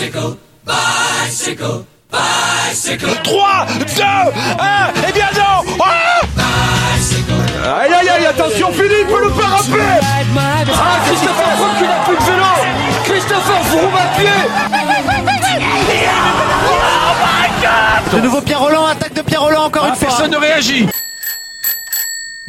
bicycle, bicycle, bicycle. 3, 2, 1, et bien non, ah bicycle. Aïe aïe aïe, attention Philippe, vous nous parapez. Ah, Christopher Froome qui n'a plus de vélo. Christopher Froome à pied. Oh my God. De nouveau Pierre Rolland, attaque de Pierre Rolland encore une fois. Personne ne réagit.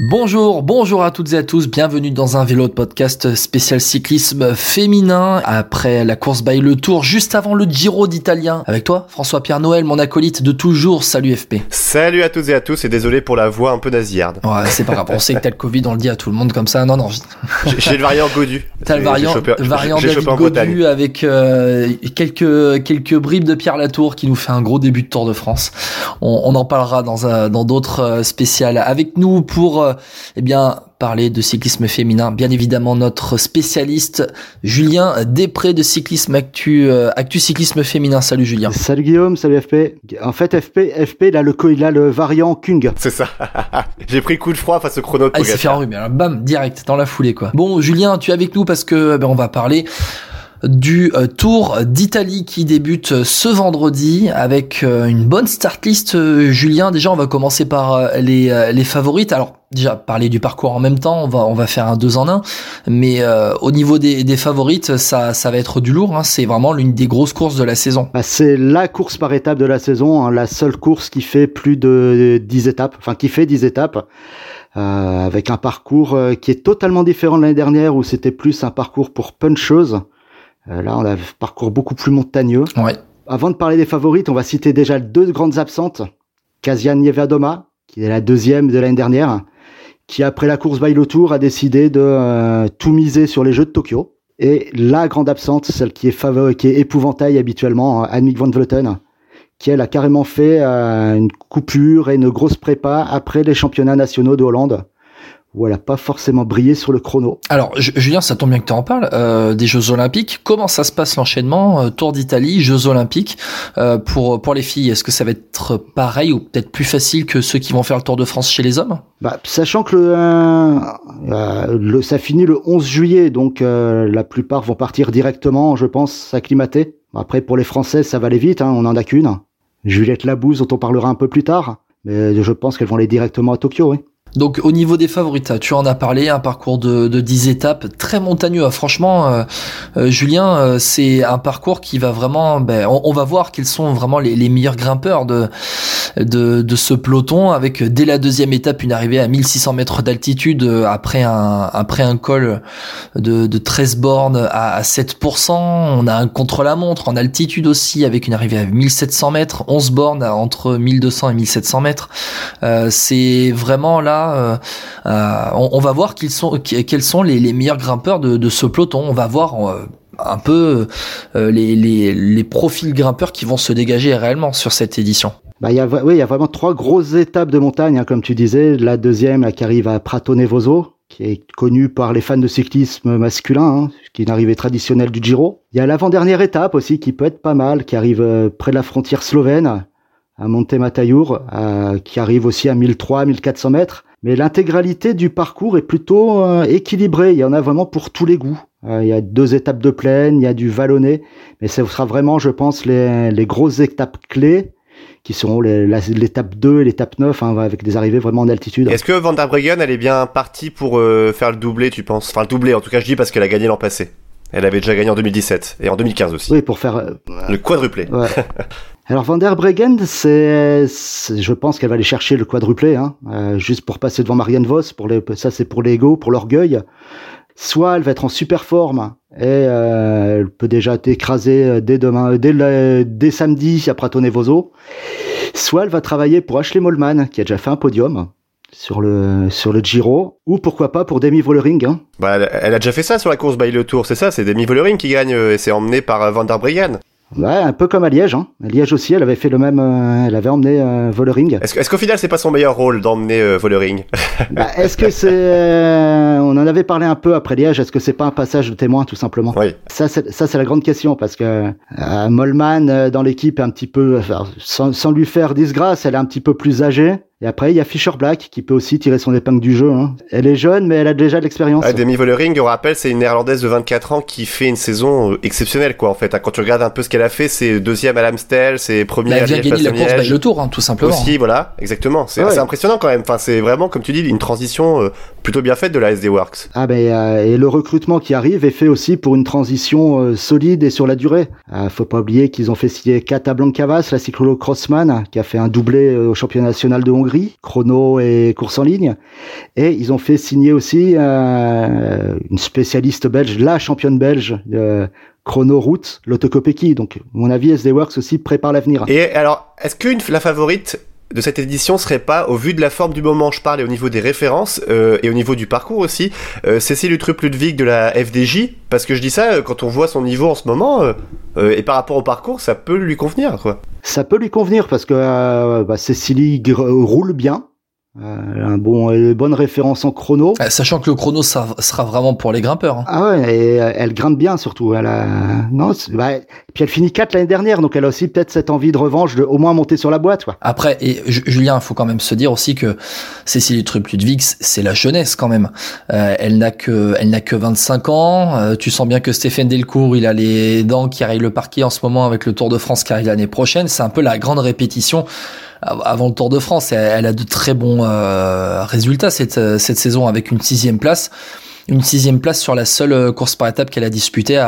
Bonjour, bonjour à toutes et à tous, bienvenue dans un vélo de podcast spécial cyclisme féminin, après la course by le Tour, juste avant le Giro d'Italien, avec toi François-Pierre Noël, mon acolyte de toujours, salut FP. Salut à toutes et à tous, et désolé pour la voix un peu nasillarde. Ouais, c'est pas grave, on sait que t'as le Covid, on le dit à tout le monde comme ça, non, j'ai le variant Godu. T'as le variant David Godu avec quelques bribes de Pierre Latour qui nous fait un gros début de Tour de France, on en parlera dans d'autres spéciales avec nous pour... Eh bien, parler de cyclisme féminin, bien évidemment notre spécialiste Julien Desprez de Cyclisme Actu Cyclisme Féminin. Salut Julien. Salut Guillaume, salut FP. En fait FP il a le variant Kung. C'est ça. J'ai pris coup de froid face au chrono de Pogacar. Il s'est fait enrhumer, alors bam, direct dans la foulée quoi. Bon Julien, tu es avec nous parce que on va parler du Tour d'Italie qui débute ce vendredi avec une bonne start list. Julien, déjà on va commencer par les favorites. Alors déjà parler du parcours en même temps, on va faire un 2 en 1, mais au niveau des favorites, ça va être du lourd, hein. C'est vraiment l'une des grosses courses de la saison. Bah, c'est la course par étape de la saison, hein, la seule course qui fait plus de 10 étapes, enfin qui fait 10 étapes. Avec un parcours qui est totalement différent de l'année dernière où c'était plus un parcours pour puncheuse. Là, on a un parcours beaucoup plus montagneux. Ouais. Avant de parler des favorites, on va citer déjà 2 grandes absentes. Kasia nieva qui est la 2e de l'année dernière, qui après la course by le Tour a décidé de tout miser sur les Jeux de Tokyo. Et la grande absente, celle qui est épouvantaille habituellement, Annick Van Vleuten, qui elle a carrément fait une coupure et une grosse prépa après les championnats nationaux de Hollande. Où elle n'a pas forcément brillé sur le chrono. Alors, Julien, ça tombe bien que tu en parles, des Jeux Olympiques. Comment ça se passe l'enchaînement Tour d'Italie, Jeux Olympiques pour les filles? Est-ce que ça va être pareil ou peut-être plus facile que ceux qui vont faire le Tour de France chez les hommes? Bah, sachant que ça finit le 11 juillet, donc la plupart vont partir directement, je pense, s'acclimater. Après, pour les Françaises, ça va aller vite, hein, on n'en a qu'une. Juliette Labous, dont on parlera un peu plus tard, mais je pense qu'elles vont aller directement à Tokyo, oui. Donc au niveau des favorites, tu en as parlé, un parcours de 10 étapes très montagneux. Franchement, Julien, c'est un parcours qui va vraiment... Ben, on va voir quels sont vraiment les meilleurs grimpeurs de ce peloton, avec dès la 2e étape une arrivée à 1600 mètres d'altitude après un col de 13 bornes à 7%. On a un contre-la-montre en altitude aussi avec une arrivée à 1700 mètres, 11 bornes entre 1200 et 1700 mètres. C'est vraiment là... on va voir quels sont les meilleurs grimpeurs de ce peloton. On va voir un peu les profils grimpeurs qui vont se dégager réellement sur cette édition. Il y a vraiment 3 grosses étapes de montagne, hein, comme tu disais. La 2e là, qui arrive à Prato Nevoso, qui est connue par les fans de cyclisme masculin, hein, qui est une arrivée traditionnelle du Giro. Il y a l'avant-dernière étape aussi qui peut être pas mal, qui arrive près de la frontière slovène, à Monte Matajur, qui arrive aussi à 1300-1400 mètres. Mais l'intégralité du parcours est plutôt équilibrée. Il y en a vraiment pour tous les goûts. Il y a 2 étapes de plaine, il y a du vallonné. Mais ça sera vraiment, je pense, les grosses étapes clés qui seront l'étape 2 et l'étape 9, hein, avec des arrivées vraiment en altitude. Est-ce que Van der Bregen, elle est bien partie pour faire le doublé, tu penses? Enfin, le doublé, en tout cas, je dis parce qu'elle a gagné l'an passé. Elle avait déjà gagné en 2017 et en 2015 aussi. Oui, pour faire... le quadruplé. Ouais. Alors Van der Bregen, je pense qu'elle va aller chercher le quadruplé, hein, juste pour passer devant Marianne Vos. Ça, c'est pour l'ego, pour l'orgueil. Soit elle va être en super forme et elle peut déjà t'écraser dès samedi à Prato Nevoso. Soit elle va travailler pour Ashley Molman, qui a déjà fait un podium sur le Giro, ou pourquoi pas pour Demi Vollering, hein. Bah, elle a déjà fait ça sur la course by le Tour, c'est ça, c'est Demi Vollering qui gagne et c'est emmené par Van der Bregen. Ouais, un peu comme à Liège, hein. À Liège aussi, elle avait fait le même, elle avait emmené Vollering. Est-ce qu'au final c'est pas son meilleur rôle d'emmener Vollering? Bah, est-ce que c'est, on en avait parlé un peu après Liège, est-ce que c'est pas un passage de témoin tout simplement? Oui. Ça c'est la grande question parce que Molman dans l'équipe est un petit peu, sans lui faire disgrâce, elle est un petit peu plus âgée. Et après, il y a Fischer Black qui peut aussi tirer son épingle du jeu. Hein. Elle est jeune, mais elle a déjà de l'expérience. Ah, Demi Vollering, on rappelle, c'est une Néerlandaise de 24 ans qui fait une saison exceptionnelle, quoi, en fait. Quand tu regardes un peu ce qu'elle a fait, c'est deuxième à l'Amstel, c'est premier à Liège. Elle vient gagner la course, bah, le Tour, hein, tout simplement. Aussi, voilà, exactement. C'est assez impressionnant quand même. Enfin, c'est vraiment, comme tu dis, une transition plutôt bien faite de la SD Works. Ah, mais et le recrutement qui arrive est fait aussi pour une transition solide et sur la durée. Faut pas oublier qu'ils ont fait signer Kata Blanka Vass, la cyclo-crossman, qui a fait un doublé au championnat national de Hongrie. Chrono et course en ligne, et ils ont fait signer aussi une spécialiste belge, la championne belge chrono route, Lotto Kopecky. Donc, à mon avis, SD Works aussi prépare l'avenir. Et alors, est-ce que la favorite de cette édition serait pas, au vu de la forme du moment, je parle, et au niveau des références et au niveau du parcours aussi, Cecilie Uttrup Ludwig de la FDJ, parce que je dis ça quand on voit son niveau en ce moment et par rapport au parcours, ça peut lui convenir, quoi. Ça peut lui convenir parce que Cecilie roule bien. Bonne référence en chrono, sachant que le chrono ça sera vraiment pour les grimpeurs, hein. Ah ouais, et elle grimpe bien surtout, puis elle finit 4 l'année dernière, donc elle a aussi peut-être cette envie de revanche, de au moins monter sur la boîte, quoi. Après, et Julien, faut quand même se dire aussi que Cecilie Uttrup Ludwig, c'est la jeunesse quand même, elle n'a que 25 ans, tu sens bien que Stéphane Delcourt, il a les dents qui rayent le parquet en ce moment avec le Tour de France qui arrive l'année prochaine, c'est un peu la grande répétition avant le Tour de France. Elle a de très bons résultats cette saison, avec une 6e place. Une 6e place sur la seule course par étape qu'elle a disputée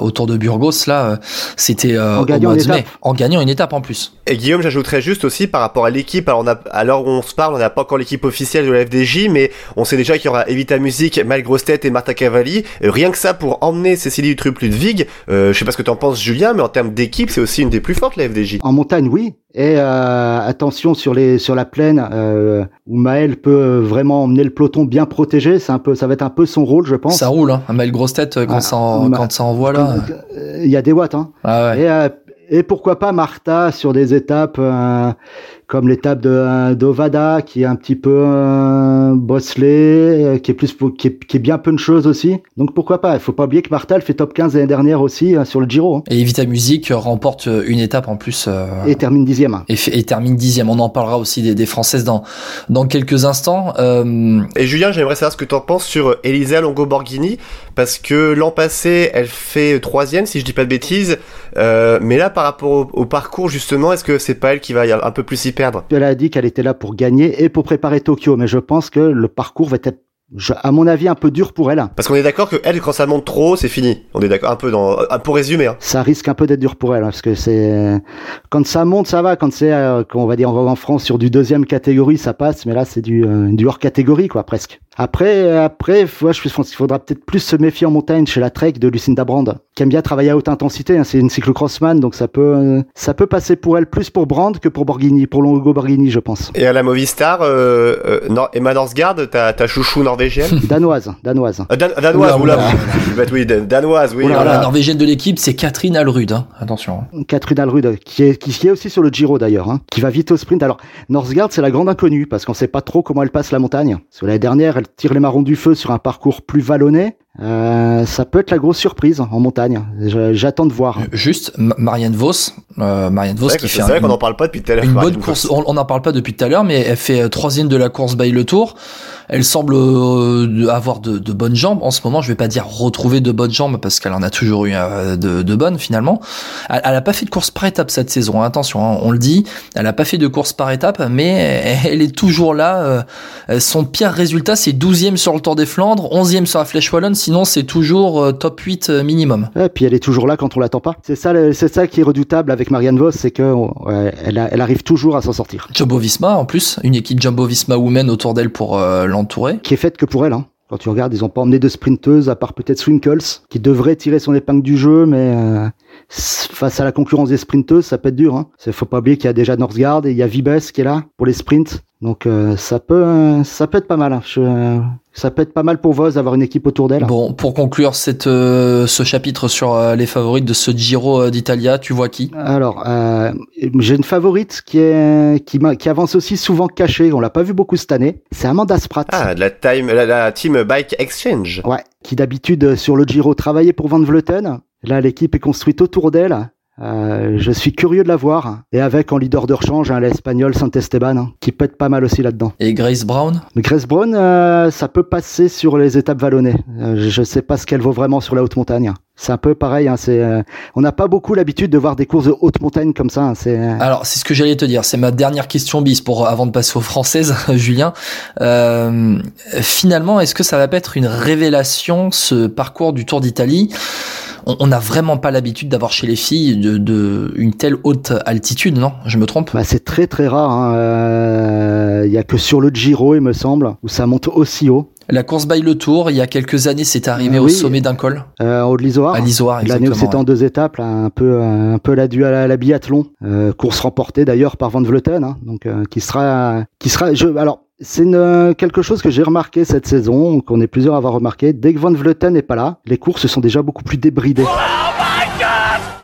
au Tour de Burgos, là, c'était en gagnant une étape. En gagnant une étape en plus. Et Guillaume, j'ajouterais juste aussi par rapport à l'équipe, à l'heure où on se parle, on n'a pas encore l'équipe officielle de la FDJ, mais on sait déjà qu'il y aura Évita Musique, Maël Grostet et Marta Cavalli. Rien que ça pour emmener Cecilie Uttrup Ludwig, je sais pas ce que t'en penses, Julien, mais en termes d'équipe, c'est aussi une des plus fortes, la FDJ. En montagne, oui. Et attention sur la plaine où Maël peut vraiment emmener le peloton bien protégé, ça va être un peu son rôle, je pense. Ça roule, hein, Maël Grostet quand ça envoie là. Il y a des watts, hein. Ah ouais. Et pourquoi pas Martha sur des étapes comme l'étape d'Ovada, qui est un petit peu bosselée, qui est bien puncheuse aussi. Donc pourquoi pas. Il faut pas oublier que Martha, elle fait top 15 l'année dernière aussi sur le Giro. Hein. Et Evita Musique remporte une étape en plus. Et termine 10e. Et termine 10e. On en parlera aussi des Françaises dans quelques instants. Et Julien, j'aimerais savoir ce que tu en penses sur Elisa Longo Borghini, parce que l'an passé, elle fait 3e, si je dis pas de bêtises. Mais là, par rapport au parcours, justement, est-ce que c'est pas elle qui va un peu plus y perdre? Elle a dit qu'elle était là pour gagner et pour préparer Tokyo, mais je pense que le parcours va être, à mon avis, un peu dur pour elle. Parce qu'on est d'accord que elle, quand ça monte trop, c'est fini. On est d'accord, un peu pour résumer. Hein. Ça risque un peu d'être dur pour elle, parce que c'est quand ça monte, ça va. Quand c'est, on va dire, en France sur du 2e catégorie, ça passe. Mais là, c'est du hors catégorie, quoi, presque. Après, je pense qu'il faudra peut-être plus se méfier en montagne chez la Trek de Lucinda Brand, qui aime bien travailler à haute intensité. Hein, c'est une cyclocrossman, donc ça peut passer pour elle, plus pour Brand que pour Borghini, pour Longo Borghini, je pense. Et à la Movistar, Emma Norsgaard, ta chouchou nord. Danoise. Danoise, oui. La norvégienne de l'équipe, c'est Katrine Aalerud, hein. Attention. Katrine Aalerud, qui est aussi sur le Giro d'ailleurs, hein, qui va vite au sprint. Alors, Norsgaard, c'est la grande inconnue, parce qu'on sait pas trop comment elle passe la montagne. Parce que l'année dernière, elle tire les marrons du feu sur un parcours plus vallonné. Ça peut être la grosse surprise en montagne. J'attends de voir. Juste Marianne Vos qui fait. C'est vrai qu'on en parle pas depuis tout à l'heure. Une bonne course. On en parle pas depuis tout à l'heure, mais elle fait 3e de la course by le Tour. Elle semble avoir de bonnes jambes. En ce moment, je vais pas dire retrouver de bonnes jambes, parce qu'elle en a toujours eu de bonnes finalement. Elle a pas fait de course par étape cette saison. Attention, hein, on le dit. Elle a pas fait de course par étape, mais elle est toujours là. Son pire résultat, c'est 12e sur le Tour des Flandres, 11e sur la Flèche Wallonne. Sinon, c'est toujours top 8 minimum. Et puis elle est toujours là quand on l'attend pas. C'est ça qui est redoutable avec Marianne Vos, c'est que elle arrive toujours à s'en sortir. Jumbo Visma en plus, une équipe Jumbo Visma Women autour d'elle pour l'entourer, qui est faite que pour elle. Hein. Quand tu regardes, ils ont pas emmené de sprinteuse à part peut-être Swinkels, qui devrait tirer son épingle du jeu, mais face à la concurrence des sprinteuses, ça peut être dur. Hein. Faut pas oublier qu'il y a déjà Norsgaard et il y a Vibes qui est là pour les sprints. Donc ça peut être pas mal. Hein. Ça peut être pas mal pour Vos d'avoir une équipe autour d'elle. Bon, pour conclure ce chapitre sur les favorites de ce Giro d'Italia, tu vois qui ? Alors, j'ai une favorite qui avance aussi souvent cachée. On l'a pas vu beaucoup cette année. C'est Amanda Spratt. Ah, de la Team Bike Exchange. Ouais, qui d'habitude sur le Giro travaillait pour Van Vleuten. Là, l'équipe est construite autour d'elle. Je suis curieux de la voir, et avec en leader de rechange l'Espagnol Saint-Esteban qui pète pas mal aussi là-dedans. Et Grace Brown ? Grace Brown, ça peut passer sur les étapes vallonnées. Je sais pas ce qu'elle vaut vraiment sur la haute montagne. C'est un peu pareil, on n'a pas beaucoup l'habitude de voir des courses de haute montagne comme ça. Alors, c'est ce que j'allais te dire. C'est ma dernière question bis avant de passer aux Françaises, Julien. Finalement, est-ce que ça va pas être une révélation, ce parcours du Tour d'Italie ? On n'a vraiment pas l'habitude d'avoir chez les filles une telle haute altitude, non ? Je me trompe ? Bah, c'est très très rare. Il y a que sur le Giro, il me semble, où ça monte aussi haut. La course by le Tour, il y a quelques années, c'est arrivé au sommet d'un col. Au de l'Isoard. À l'Isoard, exactement. L'année où c'était en deux étapes, là, un peu la due à la biathlon. Course remportée d'ailleurs par Van der Vleuten, alors. C'est quelque chose que j'ai remarqué cette saison, qu'on est plusieurs à avoir remarqué. Dès que Van Vleuten n'est pas là, les courses sont déjà beaucoup plus débridées.